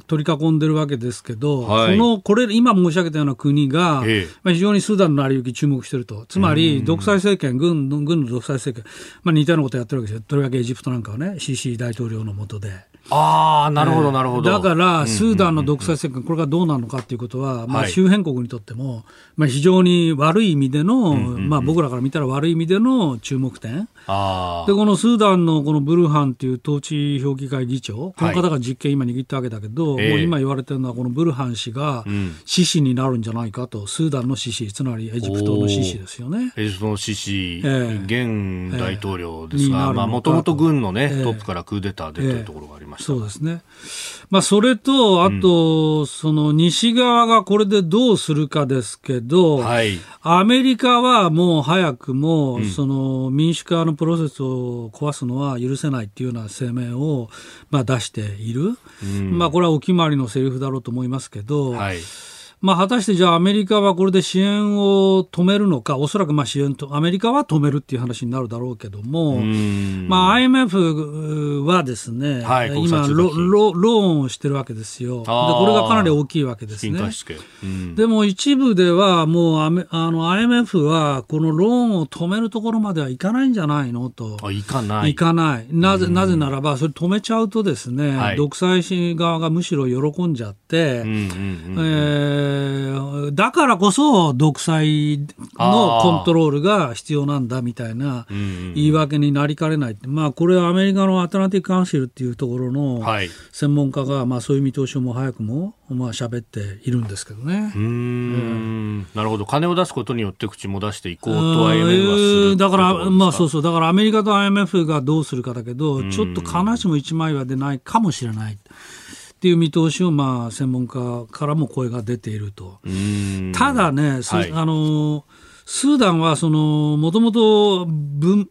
取り囲んでるわけですけど、はい、これ今申し上げたような国が、非常にスーダンの成り行き注目してると。つまり独裁政権、軍の独裁政権、まあ、似たようなことやってるわけですよ。とりわけエジプトなんかはね、シシ大統領の下で。ああ、なるほどなるほど。だからスーダンの独裁政権、これがどうなのかということは、まあ、周辺国にとっても、まあ、非常に悪い意味での、まあ、僕らから見たら悪い意味での注目点。で、このスーダンのこのブルハンという統治評議会議長、この方が実権今握ったわけだけど、もう今言われてるのはこのブルハン氏がシシになるんじゃないかと。スーダンのシシ、つまりエジプトのシシですよね。エジプトのシシ、現大統領ですが、もともと軍の、ね、トップからクーデターでというところがあります。そうですね。まあ、それとあと、その西側がこれでどうするかですけど、はい、アメリカはもう早くも、その民主化のプロセスを壊すのは許せないっていうような声明を、まあ、出している、まあ、これはお決まりのセリフだろうと思いますけど、はい、まあ、果たしてじゃあアメリカはこれで支援を止めるのか。おそらくまあ支援とアメリカは止めるっていう話になるだろうけども、まあ、IMF はですね、はい、今ローンをしてるわけですよ。でこれがかなり大きいわけですね。でも一部ではもうIMF はこのローンを止めるところまではいかないんじゃないのと。いかない。いかない。なぜならばそれ止めちゃうとですね、はい、独裁側がむしろ喜んじゃって、だからこそ独裁のコントロールが必要なんだみたいな言い訳になりかねない、まあ、これはアメリカのアルタナティブカウンシルっていうところの専門家が、まあ、そういう見通しをも早くもまあ喋っているんですけどね。なるほど。金を出すことによって口も出していこうと IMF はする。だから、まあ、そうそう、だからアメリカと IMF がどうするかだけど、ちょっと必ずしも一枚は出ないかもしれないっていう見通しを、まあ、専門家からも声が出ていると。ただね、はい、スーダンはもともと分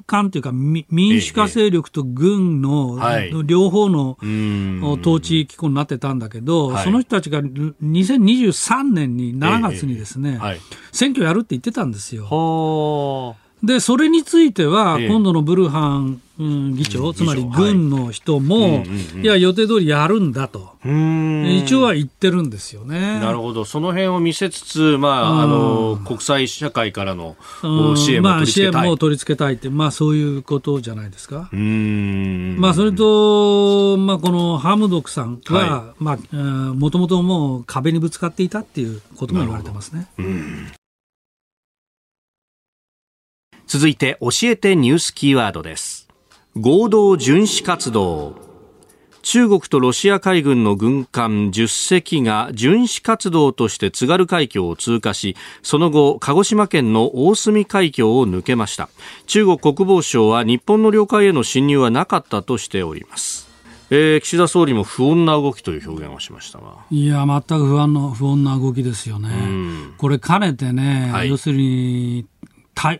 間というか民主化勢力と軍の両方の統治機構になってたんだけど、はい、その人たちが2023年に7月にですね、はい、選挙やるって言ってたんですよ。でそれについては今度のブルハン議長、つまり軍の人も、はい、いや予定通りやるんだと一応は言ってるんですよね。なるほど。その辺を見せつつ、まあ、国際社会からの支援も取り付けたい、まあ、支援も取り付けたいって、まあ、そういうことじゃないですか。まあ、それと、まあ、このハムドクさんはもともともう壁にぶつかっていたっていうことも言われてますね。続いて教えてニュースキーワードです。合同巡視活動。中国とロシア海軍の軍艦10隻が巡視活動として津軽海峡を通過し、その後鹿児島県の大隅海峡を抜けました。中国国防省は日本の領海への侵入はなかったとしております。岸田総理も不穏な動きという表現をしましたが、いや全く不穏な動きですよね。これかねてね、はい、要するに話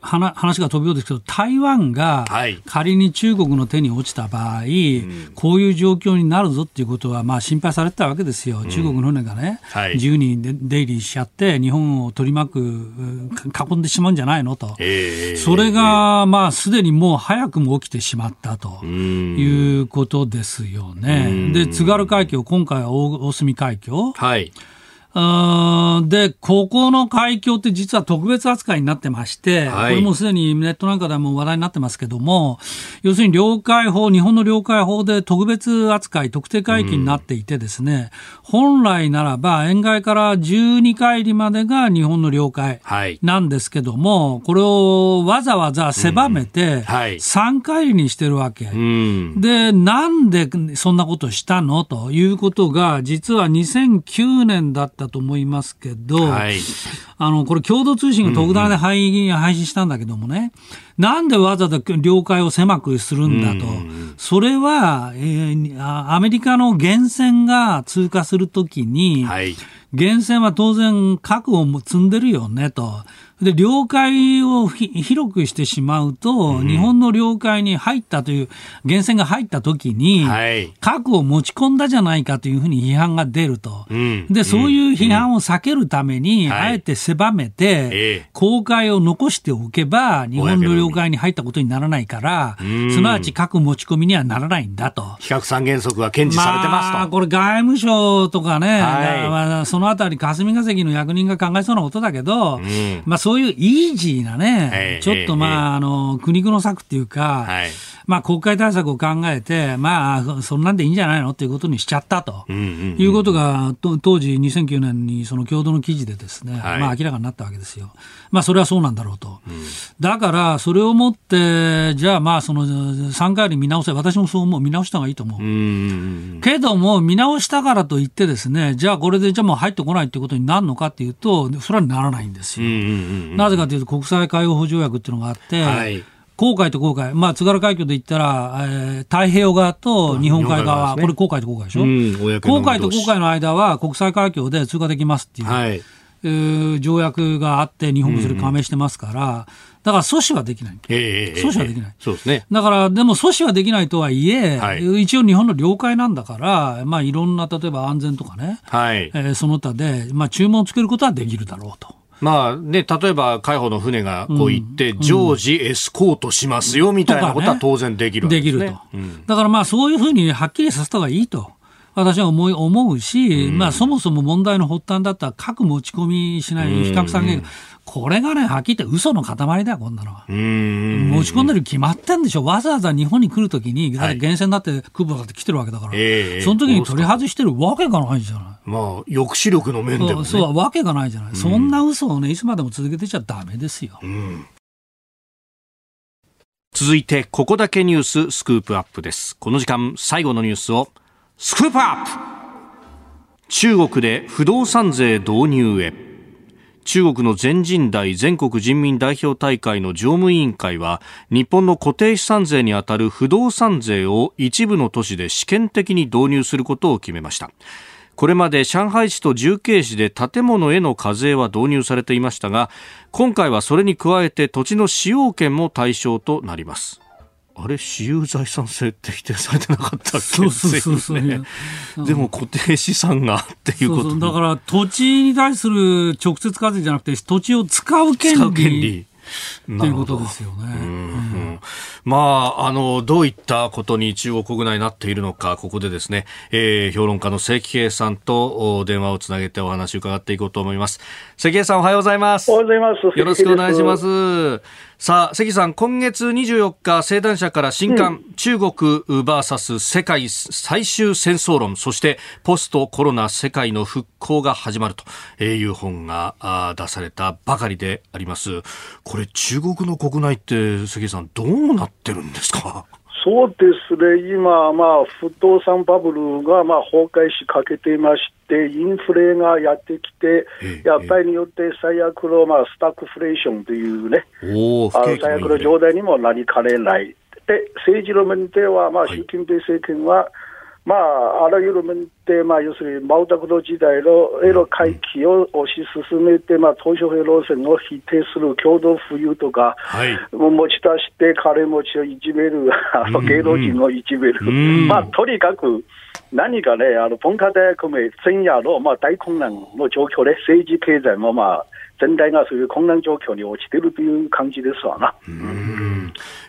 が飛ぶようですけど、台湾が仮に中国の手に落ちた場合、はい、こういう状況になるぞっていうことは、まあ、心配されてたわけですよ。中国の船がね、はい、自由に出入りしちゃって日本を取り巻く囲んでしまうんじゃないのと、それが、まあ、すでにもう早くも起きてしまったということですよね。で津軽海峡、今回は大隅海峡、はい、でここの海峡って実は特別扱いになってまして、はい、これもすでにネットなんかでも話題になってますけども、要するに領海法、日本の領海法で特別扱い、特定海域になっていてですね、本来ならば沿岸から12海里までが日本の領海なんですけども、はい、これをわざわざ狭めて3海里にしてるわけ、でなんでそんなことしたのということが実は2009年だったと思いますけど、はい、これ共同通信が特大で配信したんだけどもね、なんでわざわざ領海を狭くするんだと、それは、アメリカの原潜が通過するときに、はい、原潜は当然核を積んでるよねと、で領海を広くしてしまうと、日本の領海に入ったという源泉が入った時に、はい、核を持ち込んだじゃないかというふうに批判が出ると、うん、でそういう批判を避けるために、うん、あえて狭めて、はい、公海を残しておけば日本の領海に入ったことにならないから、うん、すなわち核持ち込みにはならないんだと。非核三原則が堅持されてますと、まあ、これ外務省とかね、はい、まあ、そのあたり霞が関の役人が考えそうなことだけど、うん、まあ、そういうイージーなね、ちょっとまあ、苦肉の策っていうか、はい、まあ、国会対策を考えて、まあ、そんなんでいいんじゃないのっていうことにしちゃったと、うんうんうん、いうことが当時2009年にその共同の記事でですね、はい、まあ、明らかになったわけですよ。まあ、それはそうなんだろうと、うん、だからそれをもってじゃあ、まあ、その3回より見直せ、私もそう思う、見直した方がいいと思う、うんうんうん、けども見直したからといってですね、じゃあこれでじゃあもう入ってこないってことになるのかっていうと、それはならないんですよ、うんうんうん、なぜかというと国際海洋法条約っていうのがあって、はい、公海と公海、まあ、津軽海峡で言ったら、太平洋側と日本海側、これ公海と公海でしょ、うん、公海と公海の間は国際海峡で通過できますっていう、はい、条約があって、日本もそれ加盟してますから、うんうん、だから阻止はできない、阻止はできない、そうですね、だからでも阻止はできないとはいえ、はい、一応日本の領海なんだから、まあ、いろんな例えば安全とかね、はい、その他で、まあ、注文をつけることはできるだろうと。まあね、例えば海保の船がこう行って、うん、常時エスコートしますよみたいなことは当然できるわけですね。できると、うん、だからまあそういうふうにはっきりさせた方がいいと私は思うし、うん、まあ、そもそも問題の発端だったら核持ち込みしない非核三原則、これがね、はっきり言って嘘の塊だよ、こんなのは。持ち込んでる決まってんでしょ。わざわざ日本に来るときに、はい、源泉だって空母だって来てるわけだから、その時に取り外してるわけがないじゃない。まあ、抑止力の面でもね。そう、わけがないじゃない。そんな嘘をね、いつまでも続けてちゃダメですよ。うん。続いて、ここだけニューススクープアップです。この時間、最後のニュースをスクープアップ。中国で不動産税導入へ。中国の全人代全国人民代表大会の常務委員会は、日本の固定資産税にあたる不動産税を一部の都市で試験的に導入することを決めました。これまで上海市と重慶市で建物への課税は導入されていましたが、今回はそれに加えて土地の使用権も対象となります。あれ、私有財産制って否定されてなかったっけ。そう、ね、でも固定資産がっていうこと。そうそう、だから土地に対する直接課税じゃなくて、土地を使う権利ということですよね。うん、まあ、どういったことに中国国内なっているのか、ここでですね、評論家の関慶さんと電話をつなげてお話を伺っていこうと思います。関慶さん、おはようございます。おはようございます。よろしくお願いします。さあ、関さん、今月24日、生誕者から新刊、うん、中国 VS 世界最終戦争論、そしてポストコロナ世界の復興が始まるという本が出されたばかりであります。これ、中国の国内って、関さん、どうなってるんですか？そうですね、今、まあ、不動産バブルが、まあ、崩壊しかけていまして、インフレがやってきて、やっぱりによって最悪の、まあ、スタックフレーションというね、最悪の状態にもなりかねない。で、政治の面では、まあ、習近平政権は、はい、まあ、あらゆる面で、まあ、要するに毛沢東時代のへの回帰を推し進めて、まあ、鄧小平路線を否定する共同富裕とか、はい、持ち出して金持ちをいじめる、芸能人をいじめる、まあ、とにかく何かね、文化大革命前夜の、まあ、大混乱の状況で、政治経済も、まあ、全体がそういう混乱状況に落ちているという感じですわな。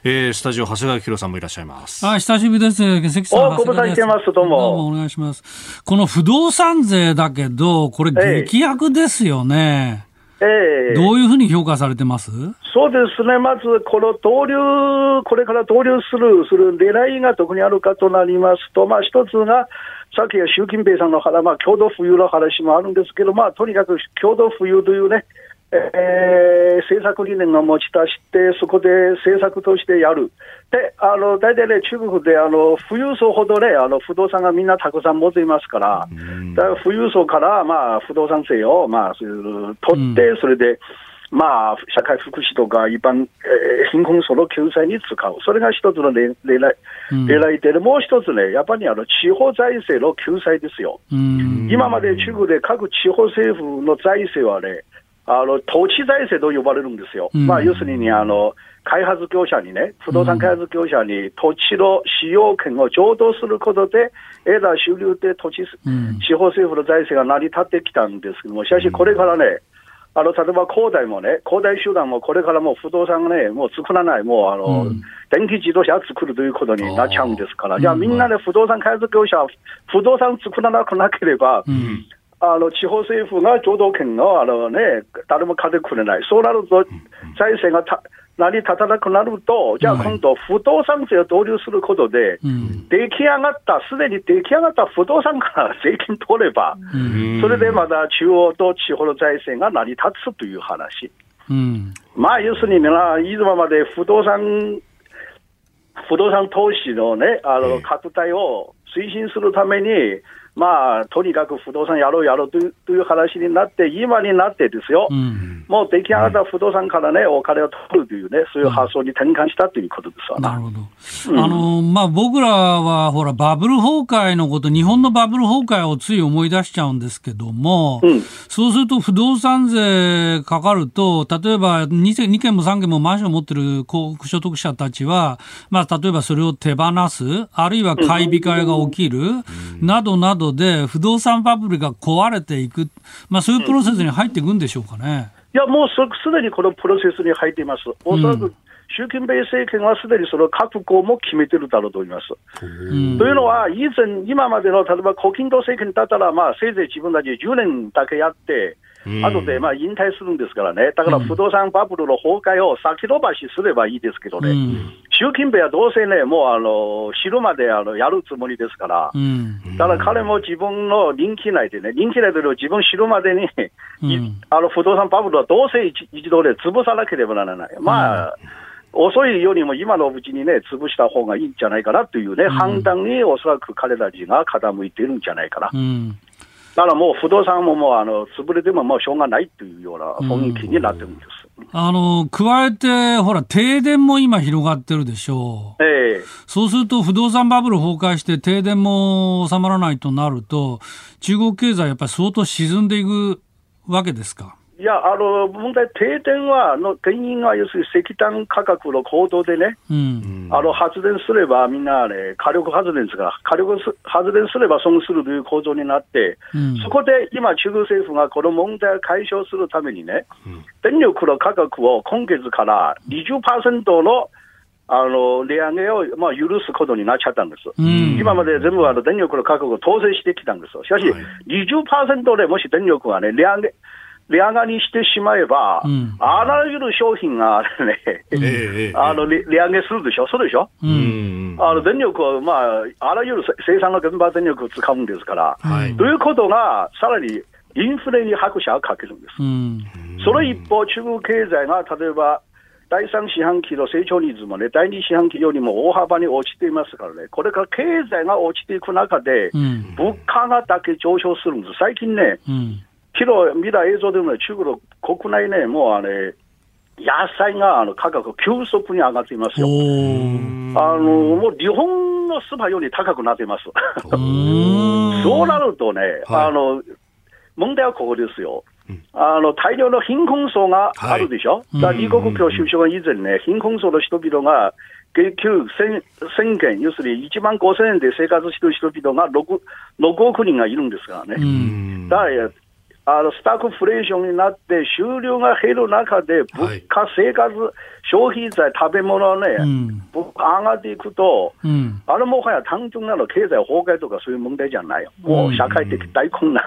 スタジオ長谷川博さんもいらっしゃいます。久しぶりです。関さん、ご無沙汰してます。どうもお願いします。この不動産税だけど、これ劇薬ですよね。どういうふうに評価されてます？そうですね、まずこのこれから導入する狙いがどこにあるかとなりますと、まあ、一つがさっきは習近平さんの話、まあ、共同富裕の話もあるんですけど、まあ、とにかく共同富裕というね、政策理念を持ち出して、そこで政策としてやる。で、大体ね、中国で、富裕層ほどね、不動産がみんなたくさん持っていますから、だから富裕層から、まあ、不動産税を、まあ、取って、それで、まあ、社会福祉とか一般、貧困層の救済に使う。それが一つの狙いで、もう一つね、やっぱり地方財政の救済ですよ。今まで中国で各地方政府の財政はね、投資財政と呼ばれるんですよ。要するに開発業者にね、不動産開発業者に土地の使用権を譲渡することで得た収入で土地、地方政府の財政が成り立ってきたんですけども、しかしこれからね、例えば恒大もね、恒大集団もこれからもう不動産がね、もう作らない、もう電気自動車を作るということになっちゃうんですから、じゃあみんなね、不動産開発業者、不動産作らなくなければ、地方政府が譲渡権を誰も買ってくれない。そうなると、財政が成り立たなくなると、じゃあ今度不動産税を導入することで、すでに出来上がった不動産から税金取れば、それでまた中央と地方の財政が成り立つという話。要するにいつまで不動産投資のね、拡大を推進するために、とにかく不動産やろうという話になって、今になってですよ、もう出来上がった不動産からね、お金を取るというね、そういう発想に転換したということですわな。なるほど。僕らはほら、バブル崩壊のこと、日本のバブル崩壊をつい思い出しちゃうんですけども、そうすると不動産税かかると、例えば2軒も3軒もマンションを持ってる高所得者たちは、例えばそれを手放す、あるいは買い控えが起きる、などなどで不動産バブルが壊れていく、そういうプロセスに入っていくんでしょうかね。いや、もうすでにこのプロセスに入っています。おそらく習近平政権はすでにその覚悟も決めてるだろうと思います。というのは、今までの例えば胡錦涛政権だったら、せいぜい自分たち10年だけやって、後で引退するんですからね。だから不動産バブルの崩壊を先延ばしすればいいですけどね。習近平はどうせね、もう死ぬまでやるつもりですから、だから彼も自分の任期内で自分死ぬまでに、不動産バブルはどうせ一度で潰さなければならない。遅いよりも今のうちにね、潰した方がいいんじゃないかなというね、判断におそらく彼ら自身が傾いているんじゃないかな。だからもう不動産も潰れてもしょうがないというような雰囲気になってるんです。加えて、停電も今広がってるでしょう。そうすると不動産バブル崩壊して停電も収まらないとなると、中国経済やっぱり相当沈んでいくわけですか。いや、停電は原因は要するに石炭価格の高騰でね、発電すればみんな、火力発電ですから、火力発電すれば損するという構造になって、そこで今、中国政府がこの問題を解消するためにね、電力の価格を今月から 20% の値上げを許すことになっちゃったんです。今まで全部電力の価格を統制してきたんです。しかし、20% でもし電力が値上がりしてしまえば、あらゆる商品が値上げするでしょ。そうでしょ。電力を、あらゆる生産の現場電力を使うんですから、ということがさらにインフレに拍車をかけるんです。その一方、中国経済が例えば第3四半期の成長率もね、第2四半期よりも大幅に落ちていますからね、これから経済が落ちていく中で、物価がだけ上昇するんです。最近ね、昨日見た映像でも、中国の国内ね、もう野菜が価格急速に上がっていますよ。もう日本のスーパーより高くなっています。そうなるとね、問題はここですよ。大量の貧困層があるでしょ。李克強首相が以前ね、貧困層の人々が月給1000元、要するに1万5000円で生活している人々が 6億人がいるんですからね。スタグフレーションになって収入が減る中で物価、生活、消費財、食べ物ね、物価上がっていくと、もはや単純なの経済崩壊とかそういう問題じゃないよ。もう社会的大混乱、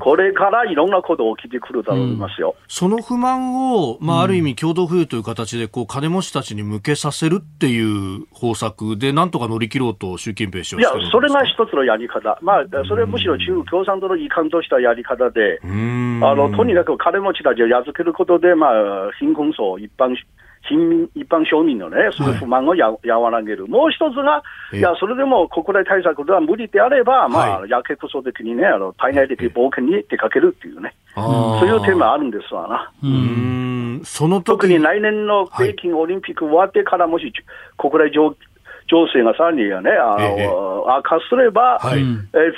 これからいろんなこと起きてくるだろうと思いますよ。その不満を、ある意味共同富裕という形で金持ちたちに向けさせるっていう方策でなんとか乗り切ろうと習近平氏はしてるんですか。いや、それが一つのやり方、それはむしろ中国共産党の遺憾としたやり方で、とにかく金持ちたちをやっつけることで、貧困層、一般庶民のね、そういう不満を和らげる。もう一つが、それでも国内対策では無理であれば、やけくそ的にね、対外的冒険に出かけるっていうね、そういうテーマあるんですわな。特に来年の北京オリンピック終わってから、もし国内情勢がさらに、ね、悪化すれば、はい、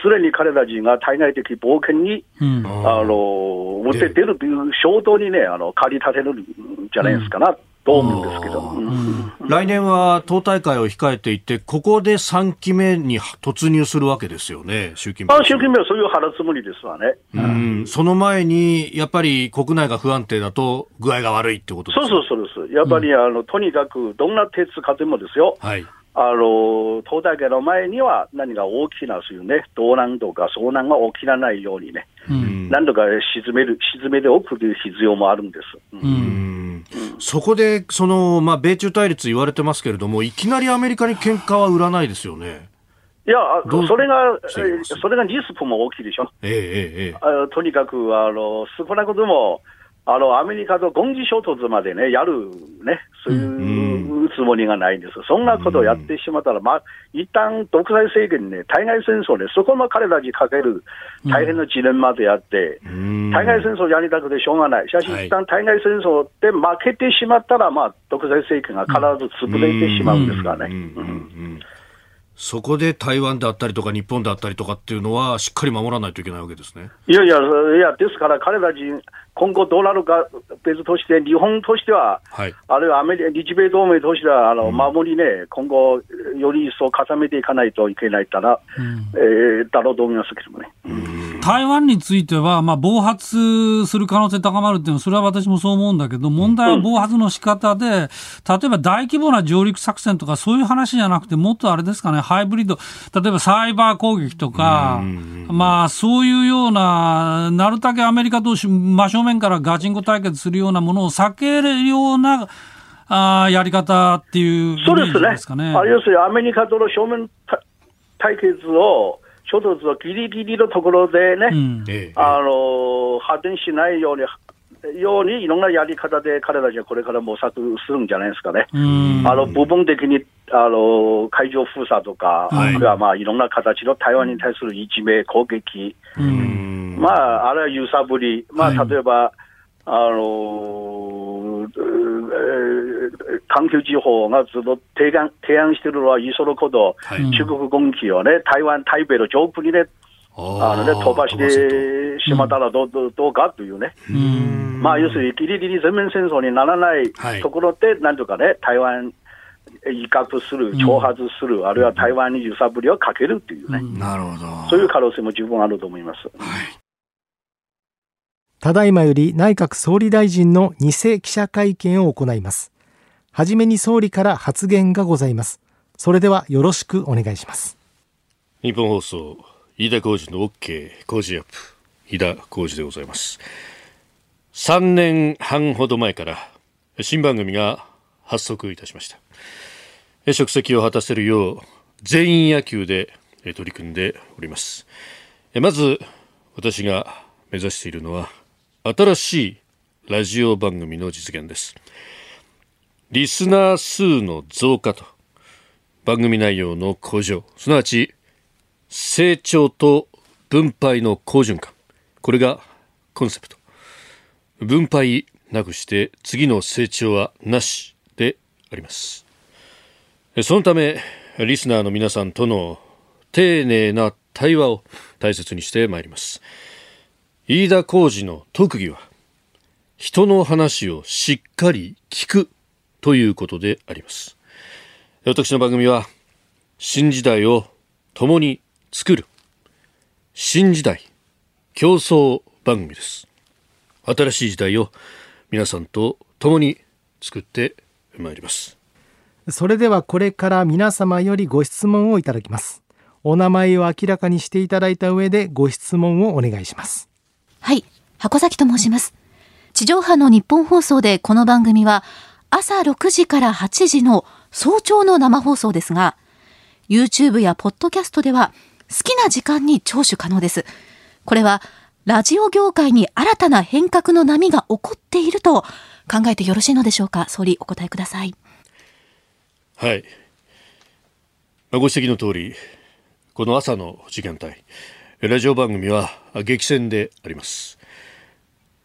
常に彼ら人が対外的冒険に、うん、持って出るという衝動に、ね、駆り立てるんじゃないですかな、うん、と思うんですけど、うん、来年は党大会を控えていて、ここで3期目に突入するわけですよね、習近平。習近平はそういう腹積もりですわね、うんうん、その前にやっぱり国内が不安定だと具合が悪いってことですか。そうです。やっぱり、うん、とにかくどんな手使ってもですよ、はい、党大会の前には何か大きなそういうね、動乱とか遭難が起きらないようにね、うん、何度か沈めておくという必要もあるんです。うんうん、そこでその、まあ、米中対立言われてますけれども、いきなりアメリカに喧嘩は売らないですよね。いや、それがリスクも大きいでしょ。とにかく少なくともアメリカと軍事衝突までね、やるね、そういうつもりがないんです。そんなことをやってしまったら、まあ、一旦独裁政権ね、対外戦争ね、そこも彼らにかける大変なジレンマでやって、対外戦争やりたくてしょうがない。しかし一旦対外戦争で負けてしまったら、まあ、独裁政権が必ず潰れてしまうんですからね。そこで台湾であったりとか日本であったりとかっていうのはしっかり守らないといけないわけですね。いやですから彼ら人今後どうなるか別として日本としては、はい、あるいは日米同盟としては守りね、うん、今後より一層固めていかないといけないから、うん、だろうと思いますけどもね、うん、台湾については、まあ、暴発する可能性高まるっていうのはそれは私もそう思うんだけど、問題は暴発の仕方で、うん、例えば大規模な上陸作戦とかそういう話じゃなくて、もっとあれですかね、ハイブリッド、例えばサイバー攻撃とか、まあ、そういうような、なるだけアメリカと真正面からガチンコ対決するようなものを避けるようなやり方っていうイメージですかね。そうですね。要するにアメリカとの正面対決を、衝突をギリギリのところでね、うん、発展しないようにいろんなやり方で彼らじゃこれから模索するんじゃないですかね。部分的に海上封鎖とか、はい、まあいろんな形の台湾に対する一命攻撃、まああれは揺さぶり、まあ例えば、はい、環球時報がずっと提案してるのは、いそのこと、はい、中国軍機をね、台北の上空にね、飛ばしてしまったらどうかというね、まあ要するにギリギリ全面戦争にならないところで、なんとかね、台湾威嚇する、挑発する、あるいは台湾に揺さぶりをかけるというね、なるほど、そういう可能性も十分あると思います。はい、ただいまより内閣総理大臣の偽記者会見を行います。はじめに総理から発言がございます。それではよろしくお願いします。日本放送飯田浩司の OK 工事アップ、飯田浩司でございます。3年半ほど前から新番組が発足いたしました。職責を果たせるよう全員野球で取り組んでおります。まず私が目指しているのは新しいラジオ番組の実現です。リスナー数の増加と番組内容の向上、すなわち成長と分配の好循環、これがコンセプト。分配なくして次の成長はなしであります。そのためリスナーの皆さんとの丁寧な対話を大切にしてまいります。飯田浩司の特技は人の話をしっかり聞くということであります。私の番組は新時代を共に作る新時代競争番組です。新しい時代を皆さんと共に作ってまいります。それではこれから皆様よりご質問をいただきます。お名前を明らかにしていただいた上でご質問をお願いします。はい、箱崎と申します。地上波の日本放送でこの番組は朝6時から8時の早朝の生放送ですが、YouTube やポッドキャストでは好きな時間に聴取可能です。これはラジオ業界に新たな変革の波が起こっていると考えてよろしいのでしょうか。総理、お答えください。はい。ご指摘の通り、この朝の時間帯、ラジオ番組は激戦であります。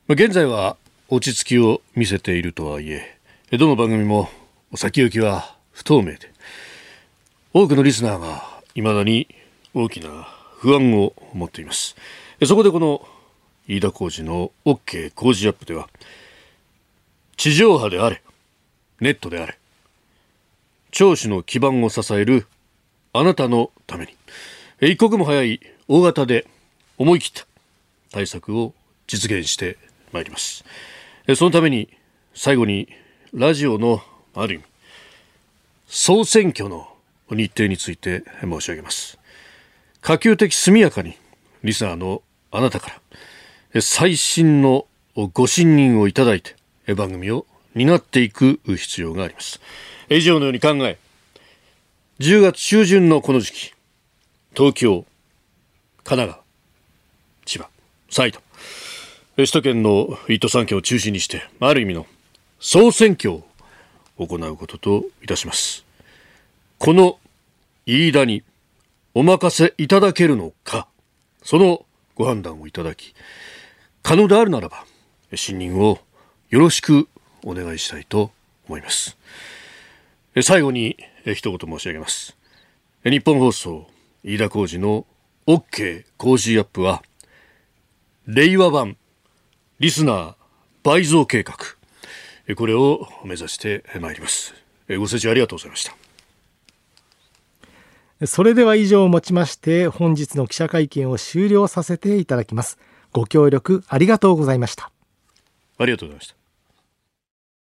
現在は落ち着きを見せているとはいえ、どの番組も先行きは不透明で、多くのリスナーが未だに大きな不安を持っています。そこでこの飯田浩司の OK 工事アップでは、地上波であれネットであれ聴取の基盤を支えるあなたのために、一刻も早い大型で思い切った対策を実現してまいります。そのために最後にラジオのある意味総選挙の日程について申し上げます。可及的速やかにリスナーのあなたから最新のご信任をいただいて番組を担っていく必要があります。以上のように考え、10月中旬のこの時期、東京、神奈川、千葉、埼玉、首都圏の1都3県を中心にして、ある意味の総選挙を行うことといたします。この飯田にお任せいただけるのか、そのご判断をいただき、可能であるならば信任をよろしくお願いしたいと思います。最後に一言申し上げます。日本放送飯田浩司の OK 工事アップは、令和版リスナー倍増計画、これを目指してまいります。ご清聴ありがとうございました。それでは以上をもちまして、本日の記者会見を終了させていただきます。ご協力ありがとうございました。ありがとうございました。